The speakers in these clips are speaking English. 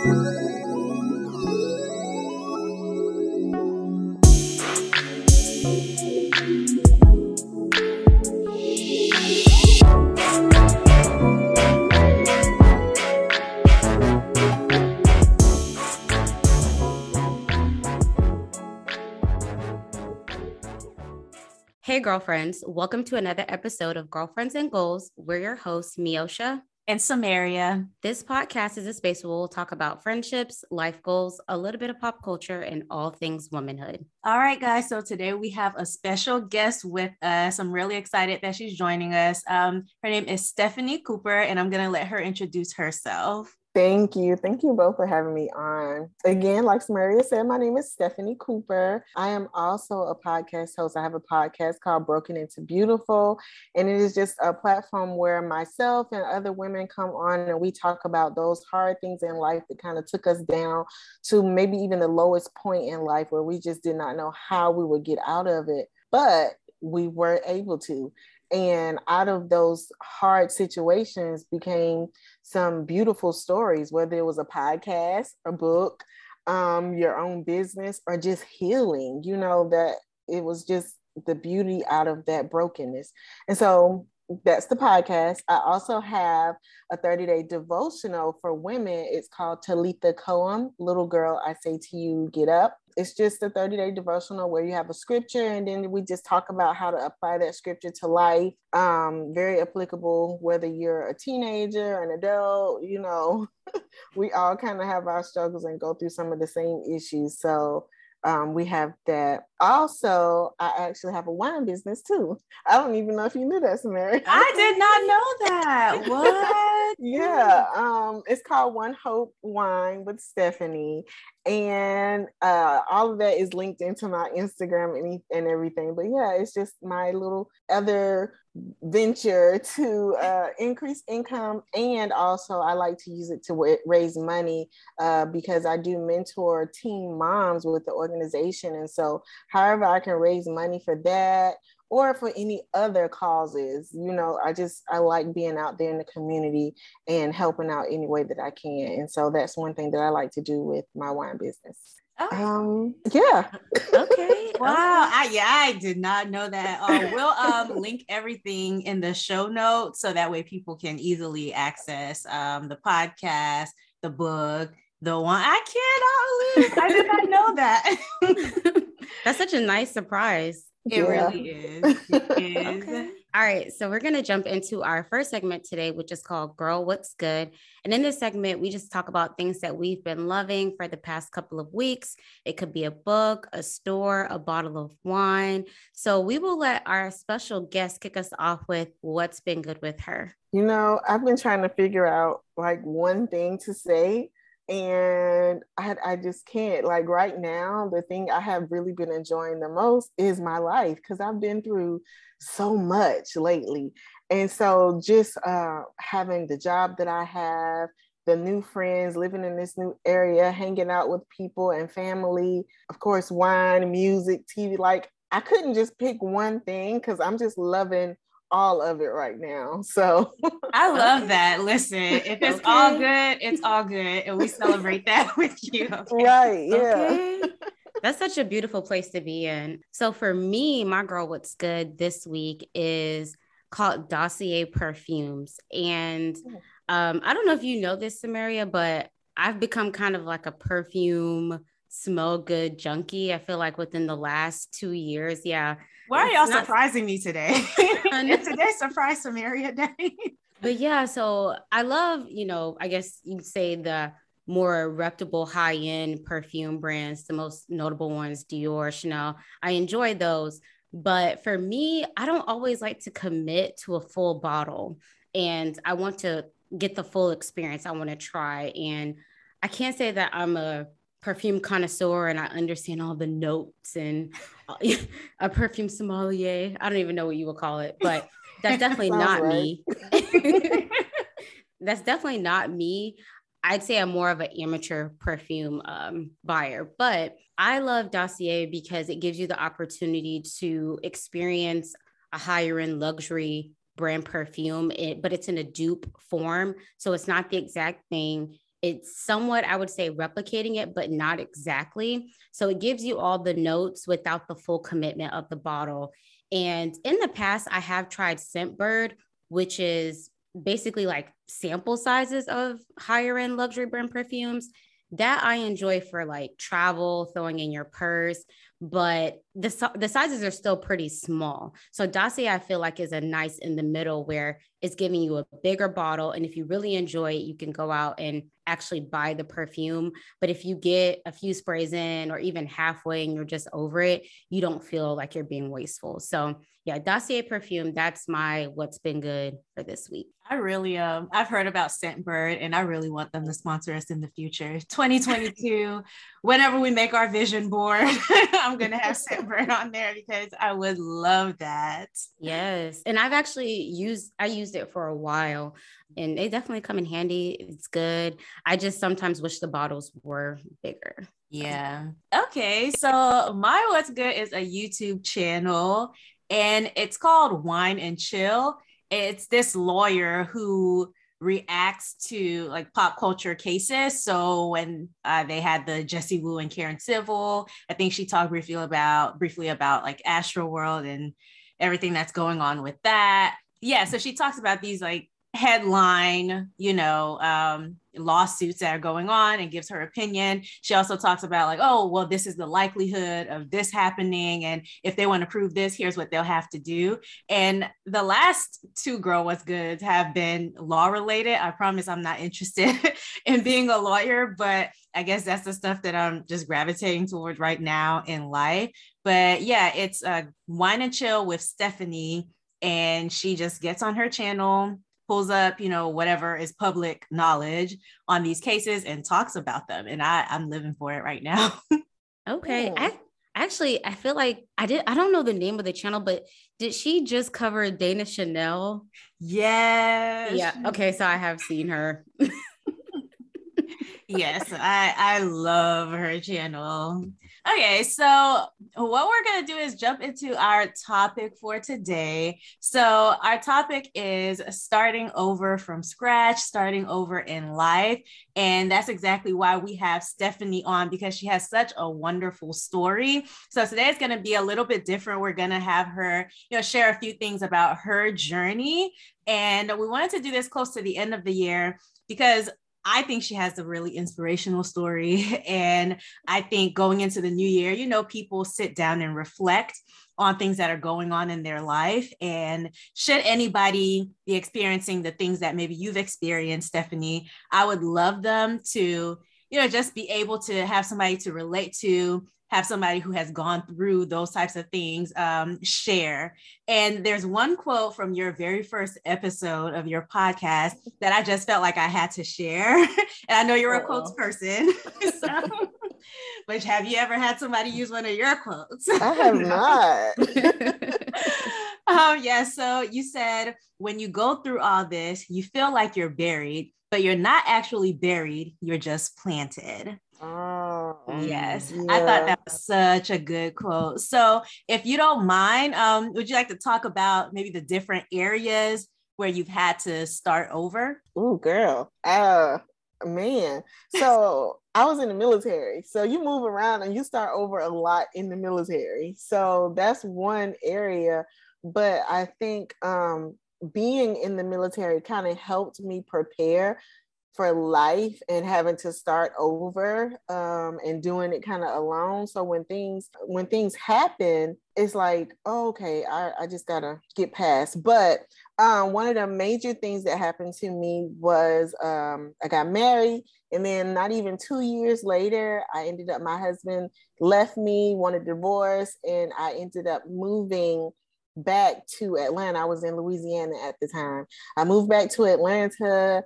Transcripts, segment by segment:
Hey, girlfriends. Welcome to another episode of Girlfriends and Goals. We're your hosts, Miosha and Samaria. This podcast is a space where we'll talk about friendships, life goals, a little bit of pop culture, and all things womanhood. All right, guys. So today we have a special guest with us. I'm really excited that she's joining us. Her name is Stephanie Cooper, and I'm going to let her introduce herself. Thank you. Thank you both for having me on. Again, like Samaria said, my name is Stephanie Cooper. I am also a podcast host. I have a podcast called Broken Into Beautiful, and it is just a platform where myself and other women come on and we talk about those hard things in life that kind of took us down to maybe even the lowest point in life where we just did not know how we would get out of it, but we were able to. And out of those hard situations became some beautiful stories, whether it was a podcast, a book, your own business, or just healing, you know, that it was just the beauty out of that brokenness. And so that's the podcast. I also have a 30-day devotional for women. It's called Talitha Koum, Little Girl, I Say to You, Get Up. It's just a 30-day devotional where you have a scripture and then we just talk about how to apply that scripture to life. Very applicable, whether you're a teenager, an adult, you know, we all kind of have our struggles and go through some of the same issues. So we have that. Also, I actually have a wine business too. I don't even know if you knew that, Samara. I did not know that. What? Yeah. It's called One Hope Wine with Stephanie. And all of that is linked into my Instagram and everything. But yeah, it's just my little other venture to increase income. And also I like to use it to raise money because I do mentor teen moms with the organization. And so however I can raise money for that or for any other causes, you know, I like being out there in the community and helping out any way that I can. And so that's one thing that I like to do with my wine business. Oh. Yeah. Okay. Wow. I did not know that. We'll link everything in the show notes so that way people can easily access the podcast, the book, the one. I cannot believe I did not know that. That's such a nice surprise. It really is. Okay. All right. So we're going to jump into our first segment today, which is called Girl, What's Good? And in this segment, we just talk about things that we've been loving for the past couple of weeks. It could be a book, a store, a bottle of wine. So we will let our special guest kick us off with what's been good with her. You know, I've been trying to figure out like one thing to say. And I just can't. Like right now, the thing I have really been enjoying the most is my life because I've been through so much lately. And so just having the job that I have, the new friends, living in this new area, hanging out with people and family, of course, wine, music, TV, like I couldn't just pick one thing because I'm just loving all of it right now. So I love that. Listen, if it's okay. All good, it's all good. And we celebrate that with you. Okay? Right. Yeah. Okay. That's such a beautiful place to be in. So for me, my girl, what's good this week is called Dossier Perfumes. And I don't know if you know this, Samaria, but I've become kind of like a perfume smell good junkie. I feel like within the last 2 years. Yeah. Why are y'all surprising me today? It's today's surprise Samaria Day. But yeah, so I love, you know, I guess you'd say the more reputable high-end perfume brands, the most notable ones, Dior, Chanel. I enjoy those. But for me, I don't always like to commit to a full bottle. And I want to get the full experience. I want to try. And I can't say that I'm a perfume connoisseur and I understand all the notes and a perfume sommelier. I don't even know what you would call it, but that's definitely not me. That's definitely not me. I'd say I'm more of an amateur perfume buyer, but I love Dossier because it gives you the opportunity to experience a higher end luxury brand perfume, but it's in a dupe form. So it's not the exact thing. It's somewhat, I would say, replicating it, but not exactly. So it gives you all the notes without the full commitment of the bottle. And in the past, I have tried Scentbird, which is basically like sample sizes of higher end luxury brand perfumes that I enjoy for like travel, throwing in your purse, but the sizes are still pretty small. So Dossier, I feel like, is a nice in the middle where it's giving you a bigger bottle. And if you really enjoy it, you can go out and actually buy the perfume. But if you get a few sprays in or even halfway and you're just over it, you don't feel like you're being wasteful. So yeah, Dossier Perfume, that's my what's been good for this week. I really, I've heard about Scentbird and I really want them to sponsor us in the future. 2022, whenever we make our vision board, I'm going to have Scentbird on there because I would love that. Yes. And I've actually used it for a while and they definitely come in handy. It's good. I just sometimes wish the bottles were bigger. Yeah. Okay. So my what's good is a YouTube channel and it's called Wine and Chill. It's this lawyer who reacts to like pop culture cases. So when they had the Jesse Wu and Karen Civil, I think she talked briefly about like Astroworld and everything that's going on with that. Yeah. So she talks about these like headline, lawsuits that are going on and gives her opinion. She also talks about like, oh, well, this is the likelihood of this happening. And if they want to prove this, here's what they'll have to do. And the last two Girl What's Goods have been law related. I promise I'm not interested in being a lawyer, but I guess that's the stuff that I'm just gravitating toward right now in life. But yeah, it's Wine and Chill with Stephanie. And she just gets on her channel, pulls up, whatever is public knowledge on these cases and talks about them. And I'm living for it right now. Okay. I feel like I don't know the name of the channel, but did she just cover Dana Chanel? Yes. Yeah. Okay. So I have seen her. Yes. I love her channel. Okay, so what we're going to do is jump into our topic for today. So our topic is starting over from scratch, starting over in life. And that's exactly why we have Stephanie on, because she has such a wonderful story. So today is going to be a little bit different. We're going to have her, share a few things about her journey. And we wanted to do this close to the end of the year because I think she has a really inspirational story. And I think going into the new year, people sit down and reflect on things that are going on in their life. And should anybody be experiencing the things that maybe you've experienced, Stephanie, I would love them to, just be able to have somebody to relate to, have somebody who has gone through those types of things share. And there's one quote from your very first episode of your podcast that I just felt like I had to share. And I know you're a quotes person. But have you ever had somebody use one of your quotes? I have not. Yeah, so you said, when you go through all this, you feel like you're buried, but you're not actually buried, you're just planted. Oh, yes. Yeah. I thought that was such a good quote. So if you don't mind, would you like to talk about maybe the different areas where you've had to start over? Oh, girl. Man. So I was in the military. So you move around and you start over a lot in the military. So that's one area. But I think being in the military kind of helped me prepare for life and having to start over and doing it kind of alone. So when things happen, it's like, oh, okay, I just gotta get past. But one of the major things that happened to me was I got married, and then not even 2 years later, my husband left me, wanted a divorce, and I ended up moving back to Atlanta. I was in Louisiana at the time. I moved back to Atlanta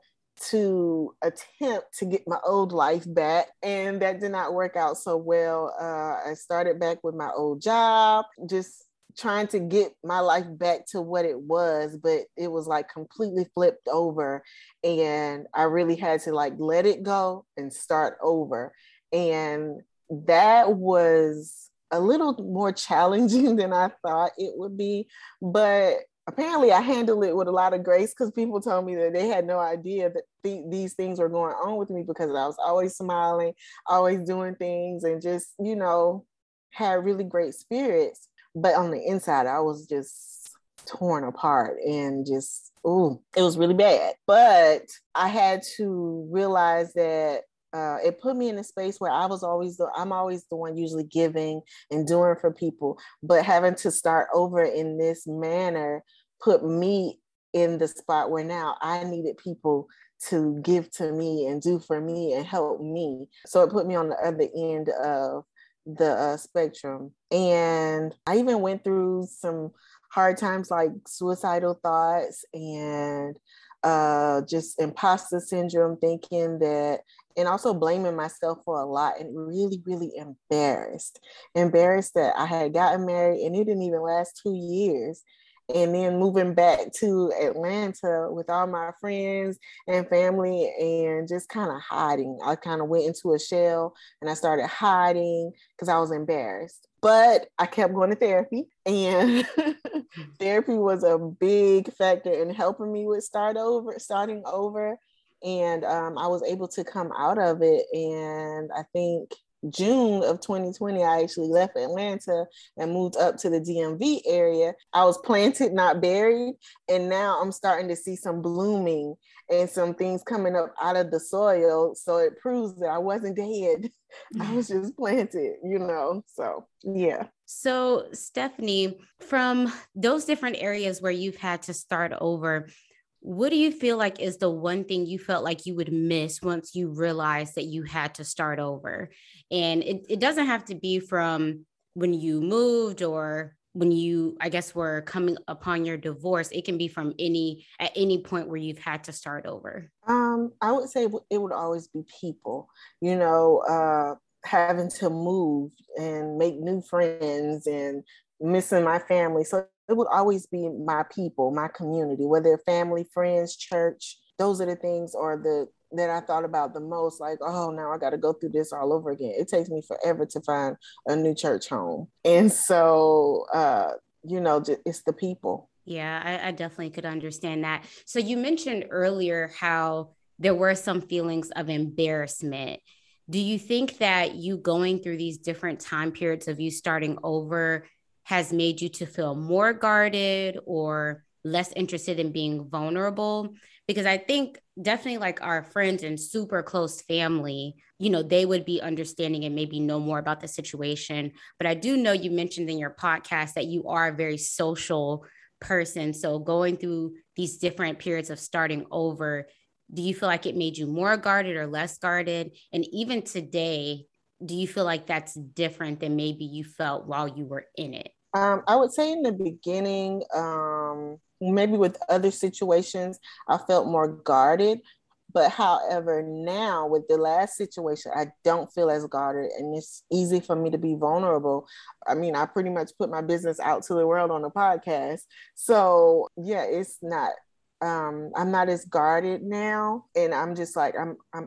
to attempt to get my old life back, and that did not work out so well. I started back with my old job, just trying to get my life back to what it was, but it was like completely flipped over, and I really had to like let it go and start over. And that was a little more challenging than I thought it would be, but apparently I handled it with a lot of grace, because people told me that they had no idea that these things were going on with me, because I was always smiling, always doing things, and just, you know, had really great spirits. But on the inside, I was just torn apart and just, ooh, it was really bad. But I had to realize that it put me in a space where I'm always the one usually giving and doing for people, but having to start over in this manner put me in the spot where now I needed people to give to me and do for me and help me. So it put me on the other end of the spectrum. And I even went through some hard times, like suicidal thoughts and just imposter syndrome, thinking that, and also blaming myself for a lot, and really, really embarrassed that I had gotten married and it didn't even last 2 years. And then moving back to Atlanta with all my friends and family and just kind of hiding. I kind of went into a shell and I started hiding because I was embarrassed. But I kept going to therapy, and therapy was a big factor in helping me with starting over. And I was able to come out of it. And I think June of 2020, I actually left Atlanta and moved up to the DMV area. I was planted, not buried. And now I'm starting to see some blooming and some things coming up out of the soil. So it proves that I wasn't dead. I was just planted, you know? So, yeah. So Stephanie, from those different areas where you've had to start over, what do you feel like is the one thing you felt like you would miss once you realized that you had to start over? And it doesn't have to be from when you moved or when you, I guess, were coming upon your divorce. It can be from at any point where you've had to start over. I would say it would always be people, you know, having to move and make new friends and missing my family. So it would always be my people, my community, whether family, friends, church. Those are the things that I thought about the most, like, oh, now I got to go through this all over again. It takes me forever to find a new church home. And so, you know, it's the people. Yeah, I definitely could understand that. So you mentioned earlier how there were some feelings of embarrassment. Do you think that you going through these different time periods of you starting over has made you to feel more guarded or less interested in being vulnerable? Because I think definitely like our friends and super close family, you know, they would be understanding and maybe know more about the situation. But I do know you mentioned in your podcast that you are a very social person. So going through these different periods of starting over, do you feel like it made you more guarded or less guarded? And even today, do you feel like that's different than maybe you felt while you were in it? I would say in the beginning, maybe with other situations, I felt more guarded. But however, now with the last situation, I don't feel as guarded, and it's easy for me to be vulnerable. I mean, I pretty much put my business out to the world on a podcast. So yeah, it's not, I'm not as guarded now, and I'm just like,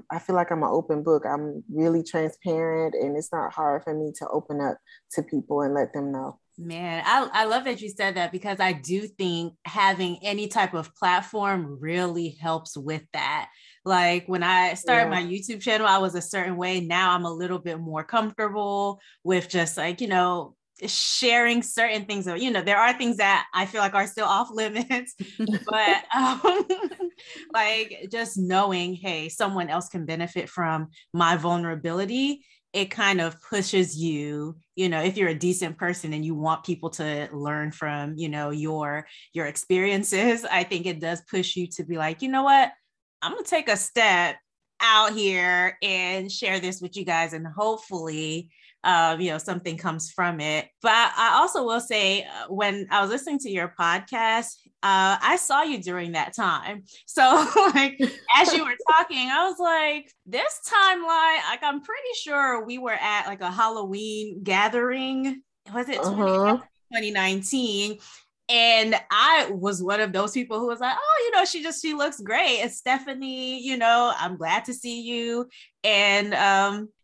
I feel like I'm an open book. I'm really transparent, and it's not hard for me to open up to people and let them know. Man, I love that you said that, because I do think having any type of platform really helps with that. Like when I started my YouTube channel, I was a certain way. Now I'm a little bit more comfortable with just like, you know, sharing certain things. You know, there are things that I feel like are still off limits, but like just knowing, hey, someone else can benefit from my vulnerability. It kind of pushes you, you know, if you're a decent person and you want people to learn from, you know, your experiences, I think it does push you to be like, you know what, I'm going to take a step out here and share this with you guys, and hopefully you know, something comes from it. But I also will say, when I was listening to your podcast, I saw you during that time. So like, as you were talking, I was like, this timeline, like I'm pretty sure we were at like a Halloween gathering. Was it 2019? And I was one of those people who was like, oh, you know, she looks great. And Stephanie, you know, I'm glad to see you. And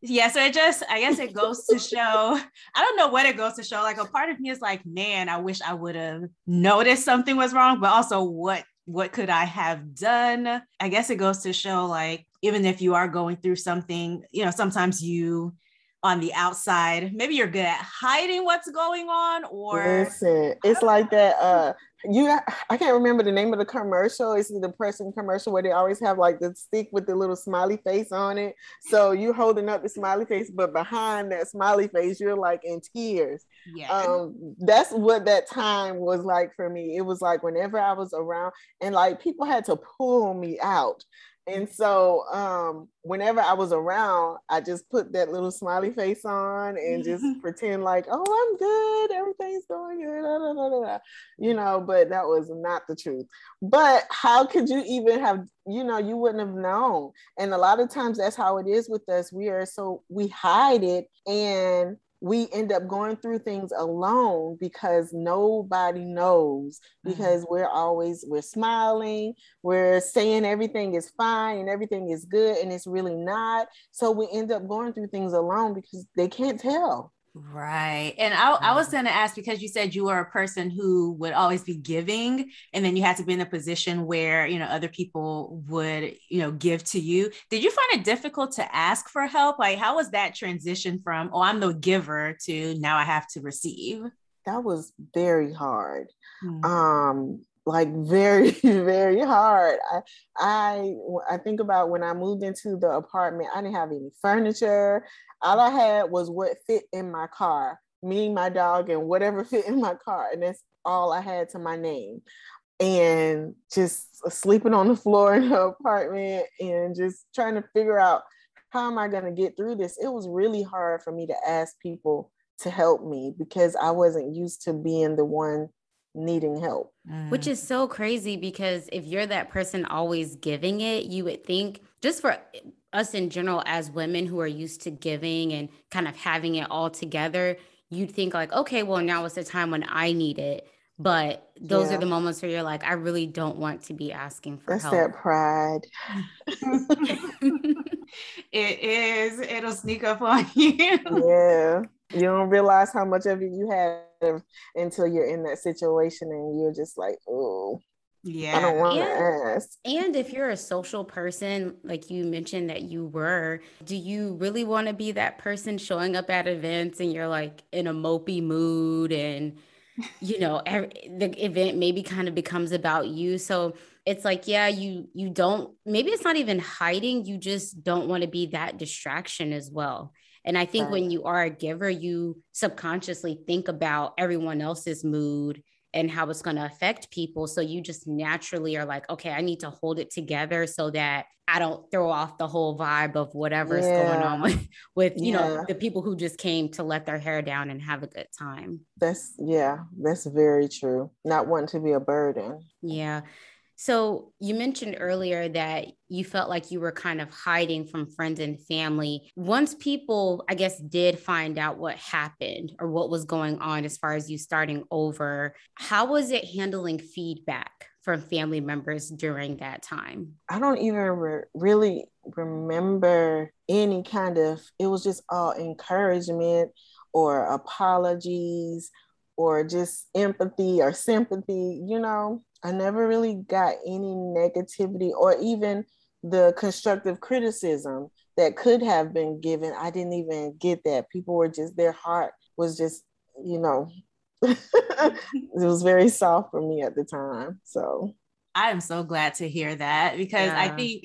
yeah, so it just, I guess it goes to show, I don't know what it goes to show. Like a part of me is like, man, I wish I would have noticed something was wrong, but also what could I have done? I guess it goes to show, like, even if you are going through something, you know, sometimes you on the outside, maybe you're good at hiding what's going on, or listen, it's like that. I can't remember the name of the commercial. It's the depressing commercial where they always have like the stick with the little smiley face on it. So you holding up the smiley face, but behind that smiley face, you're like in tears. Yeah. That's what that time was like for me. It was like whenever I was around and like people had to pull me out. And so whenever I was around, I just put that little smiley face on and just pretend like, oh, I'm good. Everything's going good. Da, da, da, da, da. You know, but that was not the truth. But how could you even have, you know, you wouldn't have known. And a lot of times that's how it is with us. We hide it and we end up going through things alone because nobody knows, because we're smiling, we're saying everything is fine and everything is good and it's really not. So we end up going through things alone because they can't tell. Right. And I was going to ask, because you said you were a person who would always be giving, and then you had to be in a position where, you know, other people would, you know, give to you. Did you find it difficult to ask for help? Like, how was that transition from, oh, I'm the giver to now I have to receive? That was very hard. Like very, very hard. I think about when I moved into the apartment, I didn't have any furniture. All I had was what fit in my car, me, my dog, and whatever fit in my car. And that's all I had to my name. And just sleeping on the floor in the apartment and just trying to figure out, how am I going to get through this? It was really hard for me to ask people to help me because I wasn't used to being the one needing help. Which is so crazy, because if you're that person always giving it, you would think, just for us in general as women who are used to giving and kind of having it all together, you'd think like, okay, well, now is the time when I need it. But those are the moments where you're like, I really don't want to be asking for help. That's that pride. It is. It'll sneak up on you. Yeah. You don't realize how much of it you have until you're in that situation and you're just like, oh, yeah, I don't want to ask. And if you're a social person, like you mentioned that you were, do you really want to be that person showing up at events and you're like in a mopey mood and, you know, the event maybe kind of becomes about you? So it's like, yeah, you don't, maybe it's not even hiding. You just don't want to be that distraction as well. And I think when you are a giver, you subconsciously think about everyone else's mood and how it's going to affect people. So you just naturally are like, okay, I need to hold it together so that I don't throw off the whole vibe of whatever's going on with you know, the people who just came to let their hair down and have a good time. That's very true. Not wanting to be a burden. Yeah. So you mentioned earlier that you felt like you were kind of hiding from friends and family. Once people, I guess, did find out what happened or what was going on as far as you starting over, how was it handling feedback from family members during that time? I don't even really remember any kind of, it was just all encouragement or apologies or just empathy or sympathy, you know? I never really got any negativity or even the constructive criticism that could have been given. I didn't even get that. People were just, their heart was just, you know, it was very soft for me at the time. So I am so glad to hear that, because I think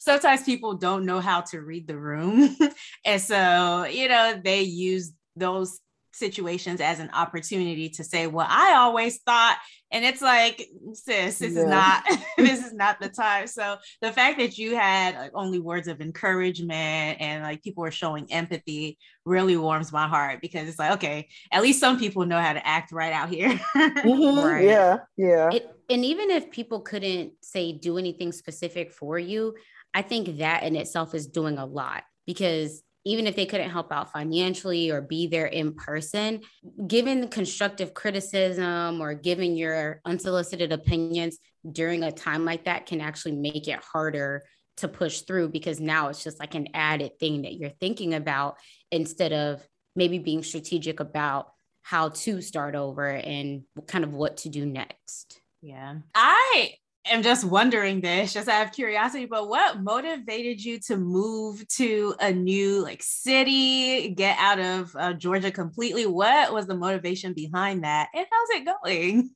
sometimes people don't know how to read the room. And so, you know, they use those situations as an opportunity to say, well, I always thought, and it's like, sis, this is not, this is not the time. So the fact that you had like only words of encouragement and like people were showing empathy really warms my heart, because it's like, okay, at least some people know how to act right out here. Right. Yeah. Yeah. And even if people couldn't say, do anything specific for you, I think that in itself is doing a lot, because even if they couldn't help out financially or be there in person, giving the constructive criticism or giving your unsolicited opinions during a time like that can actually make it harder to push through, because now it's just like an added thing that you're thinking about instead of maybe being strategic about how to start over and kind of what to do next. Yeah. I'm just wondering this, just out of curiosity, but what motivated you to move to a new city, get out of Georgia completely? What was the motivation behind that? And how's it going?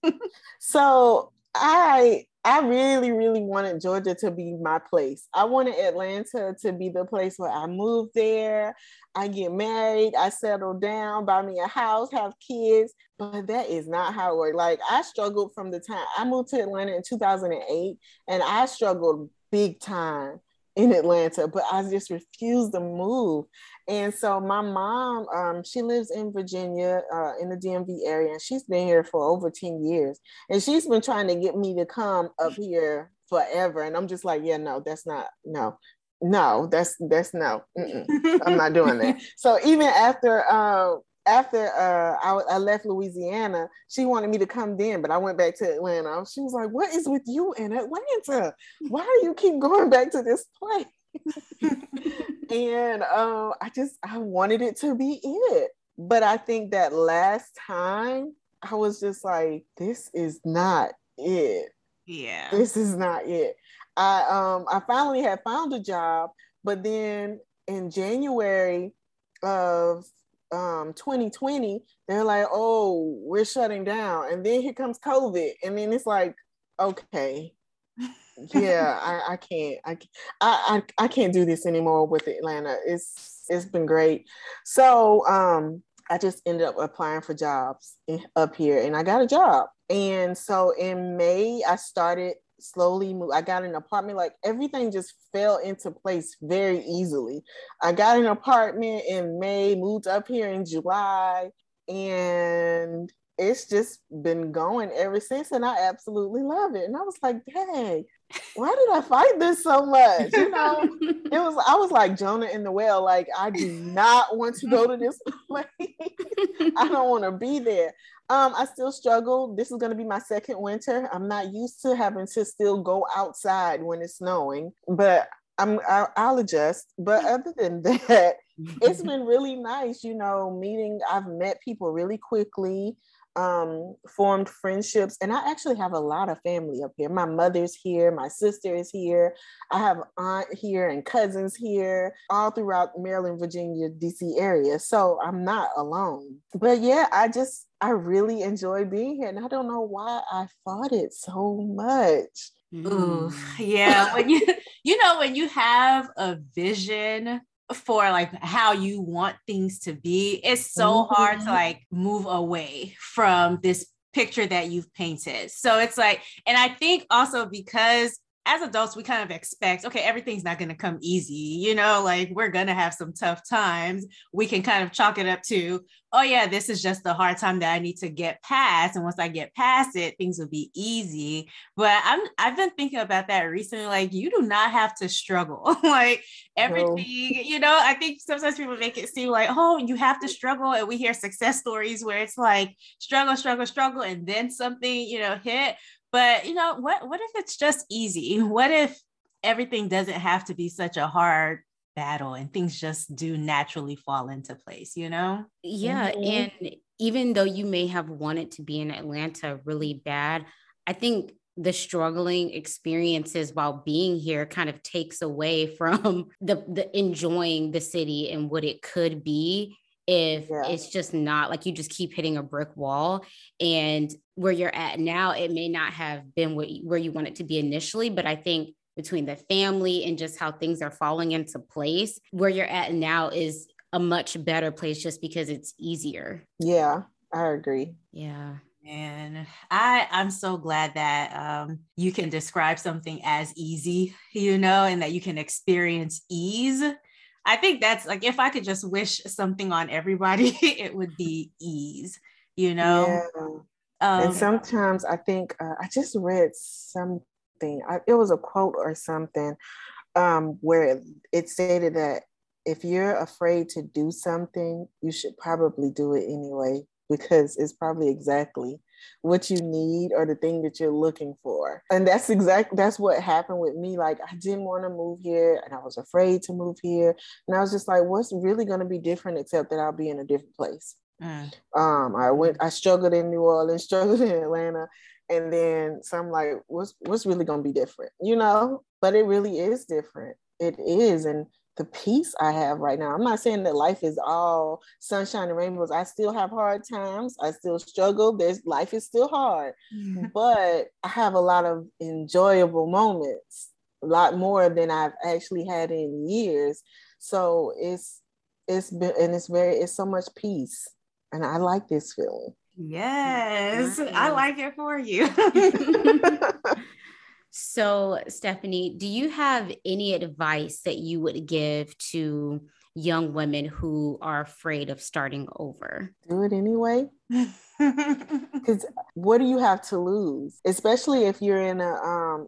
So I really, really wanted Georgia to be my place. I wanted Atlanta to be the place where I move there, I get married, I settle down, buy me a house, have kids, but that is not how it worked. I struggled from the time I moved to Atlanta in 2008, and I struggled big time in Atlanta, but I just refused to move. And so my mom, she lives in Virginia, in the DMV area, and she's been here for over 10 years. And she's been trying to get me to come up here forever. And I'm just like, yeah, no, that's not, no, that's no, I'm not doing that. So even after I left Louisiana, she wanted me to come then, but I went back to Atlanta. She was like, what is with you in Atlanta? Why do you keep going back to this place? And I wanted it to be it. But I think that last time I was just like, this is not it. Yeah. This is not it. I finally had found a job, but then in January of 2020, they're like, oh, we're shutting down, and then here comes COVID, and then it's like, okay, yeah, I can't do this anymore with Atlanta. It's been great. So I just ended up applying for jobs up here, and I got a job. And so in May, I started slowly move. I got an apartment. Everything just fell into place very easily. I got an apartment in May, moved up here in July, and it's just been going ever since. And I absolutely love it. And I was like, dang, why did I fight this so much? I was like Jonah in the well. I do not want to go to this place. I don't want to be there. I still struggle. This is going to be my second winter. I'm not used to having to still go outside when it's snowing, but I'll adjust. But other than that, it's been really nice, I've met people really quickly, formed friendships, and I actually have a lot of family up here. My mother's here, my sister is here, I have aunt here and cousins here, all throughout Maryland, Virginia, DC area. So I'm not alone. But yeah, I really enjoy being here, and I don't know why I fought it so much. Ooh, yeah. When when you have a vision for how you want things to be, it's so hard to move away from this picture that you've painted. So it's and I think also because as adults, we kind of expect, okay, everything's not going to come easy. We're going to have some tough times. We can kind of chalk it up to, oh yeah, this is just the hard time that I need to get past. And once I get past it, things will be easy. But I've been thinking about that recently. You do not have to struggle. Everything, I think sometimes people make it seem oh, you have to struggle. And we hear success stories where it's struggle, struggle, struggle. And then something, hit. But what if it's just easy? What if everything doesn't have to be such a hard battle and things just do naturally fall into place, Yeah. Mm-hmm. And even though you may have wanted to be in Atlanta really bad, I think the struggling experiences while being here kind of takes away from the enjoying the city and what it could be. It's just not you just keep hitting a brick wall, and where you're at now, it may not have been where you want it to be initially, but I think between the family and just how things are falling into place, where you're at now is a much better place just because it's easier. Yeah, I agree. Yeah. And I'm so glad that you can describe something as easy, and that you can experience ease. I think that's if I could just wish something on everybody, it would be ease, Yeah. And sometimes I think, I just read something, it was a quote or something where it stated that if you're afraid to do something, you should probably do it anyway, because it's probably exactly what you need or the thing that you're looking for. And that's what happened with me. Like, I didn't want to move here and I was afraid to move here. And I was just like, what's really going to be different except that I'll be in a different place. I struggled in New Orleans, struggled in Atlanta. And then some like, what's really going to be different, you know? But it really is different. It is. And the peace I have right now, I'm not saying that life is all sunshine and rainbows. I still have hard times. I still struggle. Life is still hard, but I have a lot of enjoyable moments, a lot more than I've actually had in years. So it's so much peace. And I like this feeling. Yes. Mm-hmm. I like it for you. So, Stephanie, do you have any advice that you would give to young women who are afraid of starting over? Do it anyway. Because what do you have to lose? Especially if you're in a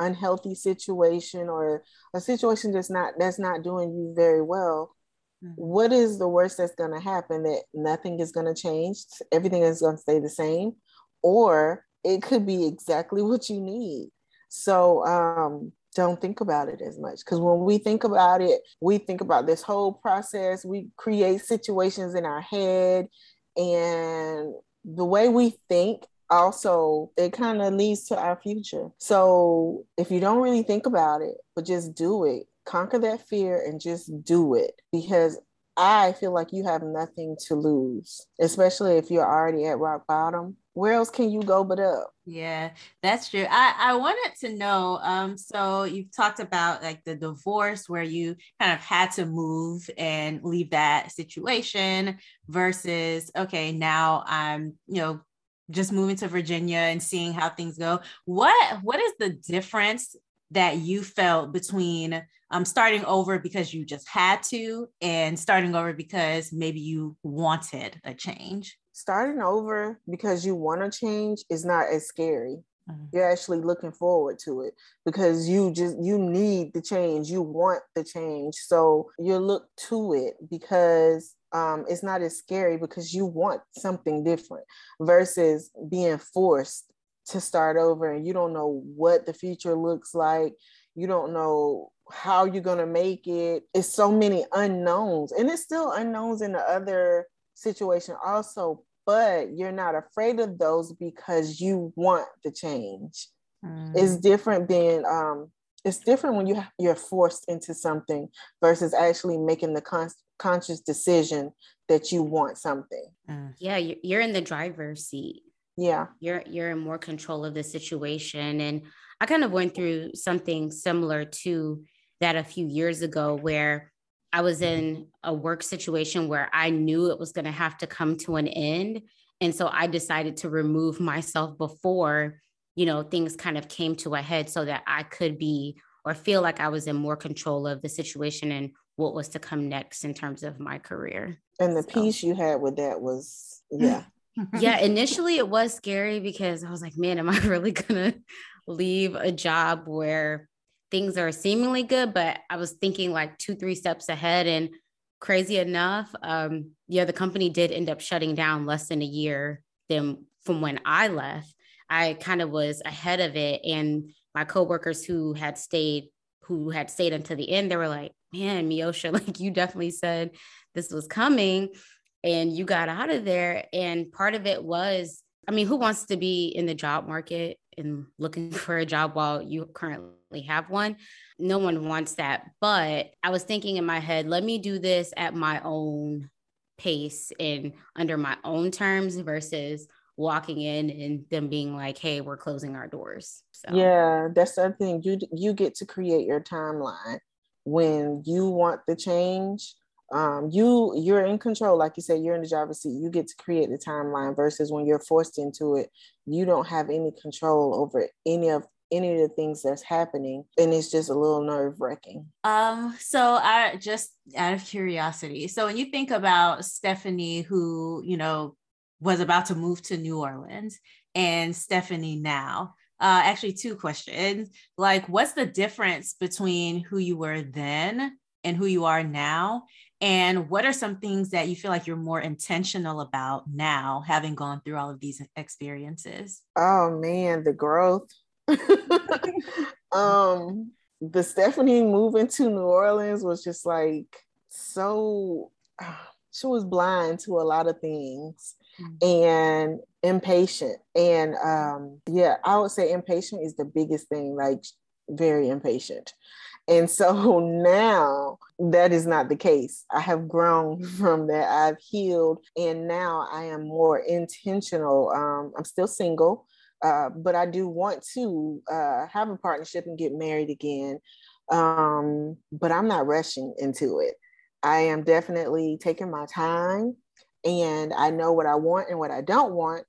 unhealthy situation or a situation that's not doing you very well. What is the worst that's going to happen? That nothing is going to change. Everything is going to stay the same, or it could be exactly what you need. So don't think about it as much, because when we think about it, we think about this whole process. We create situations in our head, and the way we think also, it kind of leads to our future. So if you don't really think about it, but just do it, conquer that fear and just do it, because I feel like you have nothing to lose, especially if you're already at rock bottom. Where else can you go but up? Yeah, that's true. I wanted to know, so you've talked about like the divorce where you kind of had to move and leave that situation versus, okay, now I'm, just moving to Virginia and seeing how things go. What is the difference that you felt between starting over because you just had to and starting over because maybe you wanted a change? Starting over because you want to change is not as scary. You're actually looking forward to it because you need the change. You want the change. So you look to it because it's not as scary because you want something different versus being forced to start over, and you don't know what the future looks like. You don't know how you're going to make it. It's so many unknowns, and it's still unknowns in the other situation also, but you're not afraid of those because you want the change. It's different being, it's different when you're forced into something versus actually making the conscious decision that you want something. Yeah. You're in the driver's seat. Yeah. You're in more control of the situation. And I kind of went through something similar to that a few years ago, where I was in a work situation where I knew it was going to have to come to an end. And so I decided to remove myself before, things kind of came to a head so that I could be, or feel like I was in more control of the situation and what was to come next in terms of my career. And the peace you had with that was, yeah. Yeah, initially it was scary because I was like, man, am I really going to leave a job where things are seemingly good? But I was thinking like 2-3 steps ahead, and crazy enough, the company did end up shutting down less than a year from when I left. I kind of was ahead of it. And my coworkers who had stayed until the end, they were like, man, Miosha, like you definitely said this was coming. And you got out of there. And part of it was, who wants to be in the job market and looking for a job while you currently have one? No one wants that. But I was thinking in my head, let me do this at my own pace and under my own terms versus walking in and them being like, hey, we're closing our doors. So. Yeah, that's the thing. You get to create your timeline when you want the change. You're in control. Like you said, you're in the driver's seat. You get to create the timeline versus when you're forced into it, you don't have any control over any of the things that's happening. And it's just a little nerve-wracking. So I just, out of curiosity. So when you think about Stephanie, who, was about to move to New Orleans, and Stephanie now, actually 2 questions. Like, what's the difference between who you were then and who you are now? And what are some things that you feel like you're more intentional about now, having gone through all of these experiences? Oh man, the growth. The Stephanie moving to New Orleans was just like so, she was blind to a lot of things and impatient. And yeah, I would say impatient is the biggest thing, like very impatient. And so now that is not the case. I have grown from that. I've healed. And now I am more intentional. I'm still single, but I do want to have a partnership and get married again. But I'm not rushing into it. I am definitely taking my time, and I know what I want and what I don't want.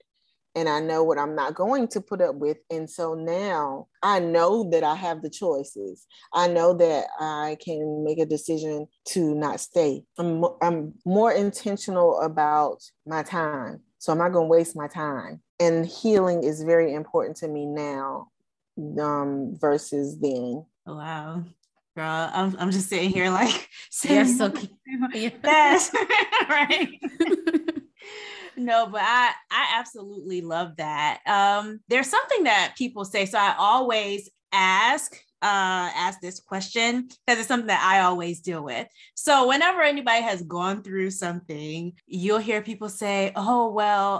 And I know what I'm not going to put up with. And so now I know that I have the choices. I know that I can make a decision to not stay. I'm more intentional about my time. So I'm not going to waste my time. And healing is very important to me now versus then. Wow. Girl, I'm just sitting here like, yes, so cute. Yes, right. No, but I absolutely love that. There's something that people say. So I always ask this question because it's something that I always deal with. So whenever anybody has gone through something, you'll hear people say, oh, well,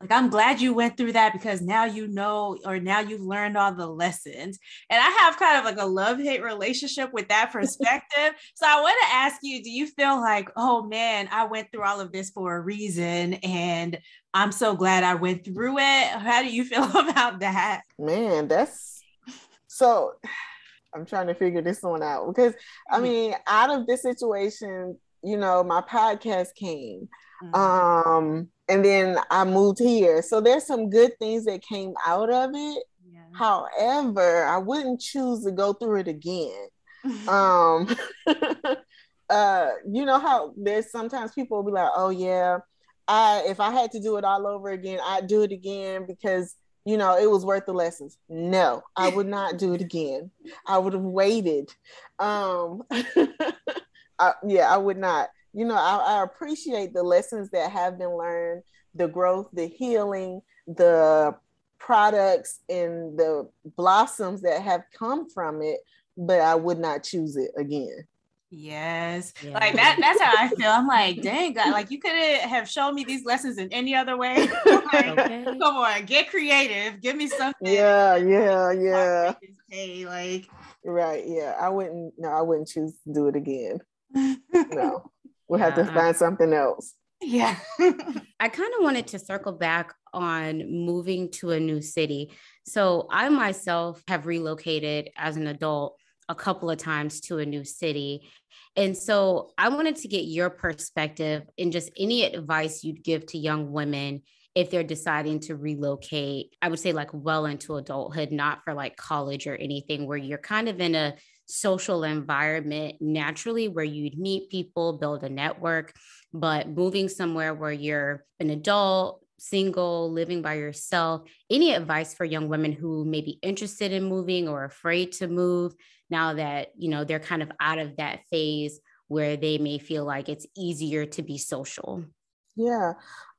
like, I'm glad you went through that because now you know, or now you've learned all the lessons. And I have kind of like a love-hate relationship with that perspective. So I want to ask you, do you feel like, oh man, I went through all of this for a reason and I'm so glad I went through it? How do you feel about that? Man, so I'm trying to figure this one out because, I mean, out of this situation, you know, my podcast came and then I moved here. So there's some good things that came out of it. Yeah. However, I wouldn't choose to go through it again. You know how there's sometimes people will be like, oh yeah, if I had to do it all over again, I'd do it again because, you know, it was worth the lessons. No, I would not do it again. I would have waited. I would not. You know, I appreciate the lessons that have been learned, the growth, the healing, the products and the blossoms that have come from it, but I would not choose it again. Yes. Yeah. Like that's how I feel. I'm like, dang God, like you couldn't have shown me these lessons in any other way. Like, okay. Come on, get creative. Give me something. Yeah. Hey, like right. Yeah. I wouldn't choose to do it again. No. We'll have to find something else. Yeah. I kind of wanted to circle back on moving to a new city. So I myself have relocated as an adult a couple of times to a new city. And so I wanted to get your perspective and just any advice you'd give to young women if they're deciding to relocate, I would say like well into adulthood, not for like college or anything where you're kind of in a social environment naturally where you'd meet people, build a network, but moving somewhere where you're an adult, single, living by yourself, any advice for young women who may be interested in moving or afraid to move now that, you know, they're kind of out of that phase where they may feel like it's easier to be social? Yeah.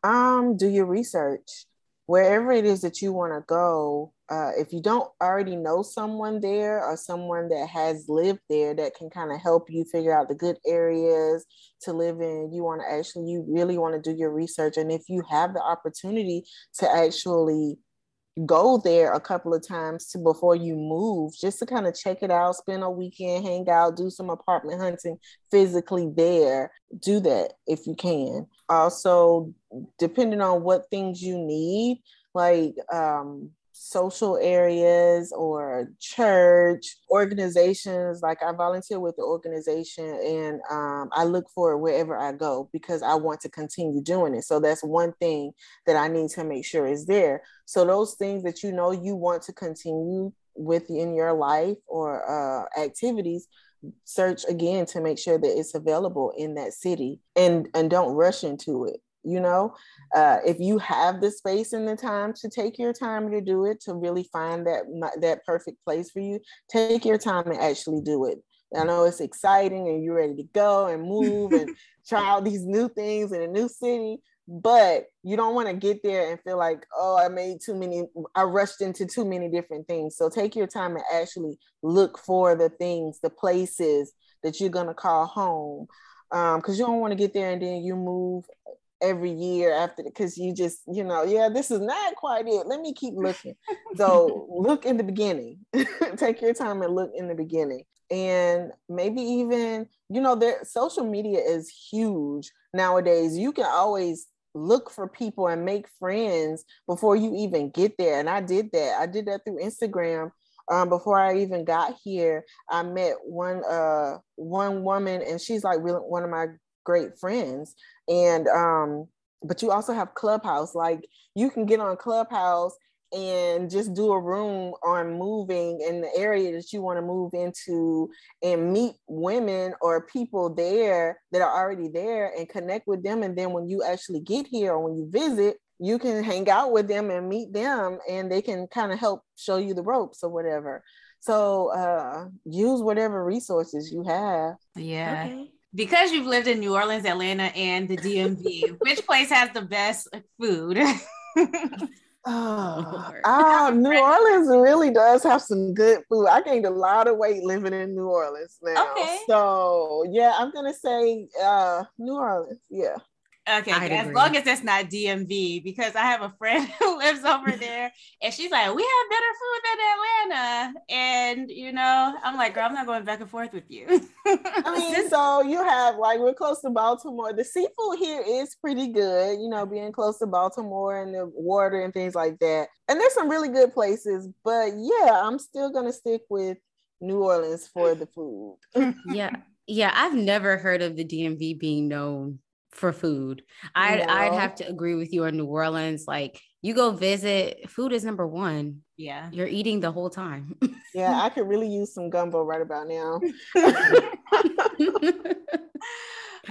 Do your research. Wherever it is that you want to go, if you don't already know someone there or someone that has lived there that can kind of help you figure out the good areas to live in, you really want to do your research. And if you have the opportunity to actually go there a couple of times before you move, just to kind of check it out, spend a weekend, hang out, do some apartment hunting physically there, do that if you can. Also, depending on what things you need, like social areas or church organizations, like I volunteer with the organization and I look for it wherever I go because I want to continue doing it. So that's one thing that I need to make sure is there. So those things that you know you want to continue with in your life or activities, search again to make sure that it's available in that city and don't rush into it. You know, if you have the space and the time to take your time to do it, to really find that perfect place for you, take your time and actually do it. I know it's exciting and you're ready to go and move and try out these new things in a new city, but you don't want to get there and feel like, oh, I rushed into too many different things. So take your time and actually look for the things, the places that you're going to call home. Cause you don't want to get there and then you move every year after, because you just, this is not quite it. Let me keep looking. So look in the beginning, take your time and look in the beginning. And maybe even, their social media is huge nowadays. You can always look for people and make friends before you even get there. And I did that. I did that through Instagram. Before I even got here, I met one woman, and she's like really one of my great friends. And but you also have Clubhouse. Like you can get on Clubhouse and just do a room on moving in the area that you want to move into and meet women or people there that are already there and connect with them. And then when you actually get here or when you visit, you can hang out with them and meet them, and they can kind of help show you the ropes or whatever. So use whatever resources you have. Yeah. Okay. Because you've lived in New Orleans, Atlanta, and the DMV, which place has the best food? New Orleans really does have some good food. I gained a lot of weight living in New Orleans now. Okay. So yeah, I'm going to say New Orleans. Yeah. Okay, as long as it's not DMV, because I have a friend who lives over there and she's like, we have better food than Atlanta. And, I'm like, girl, I'm not going back and forth with you. So you have we're close to Baltimore. The seafood here is pretty good, being close to Baltimore and the water and things like that. And there's some really good places, but yeah, I'm still going to stick with New Orleans for the food. Yeah. Yeah. I've never heard of the DMV being known for food. I'd have to agree with you on New Orleans. You go visit, food is number one. Yeah. You're eating the whole time. Yeah. I could really use some gumbo right about now.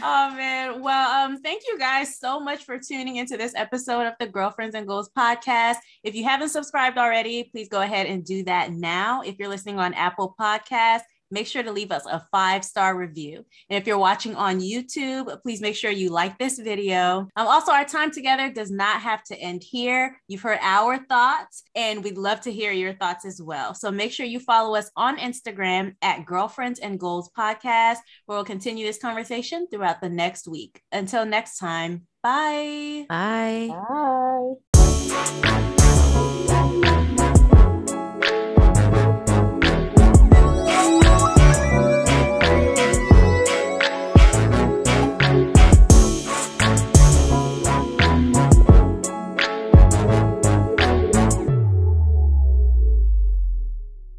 Oh man. Well, thank you guys so much for tuning into this episode of the Girlfriends and Goals podcast. If you haven't subscribed already, please go ahead and do that now. If you're listening on Apple Podcasts, make sure to leave us a 5-star review. And if you're watching on YouTube, please make sure you like this video. Also, our time together does not have to end here. You've heard our thoughts, and we'd love to hear your thoughts as well. So make sure you follow us on Instagram at Girlfriends and Goals Podcast, where we'll continue this conversation throughout the next week. Until next time, bye. Bye. Bye.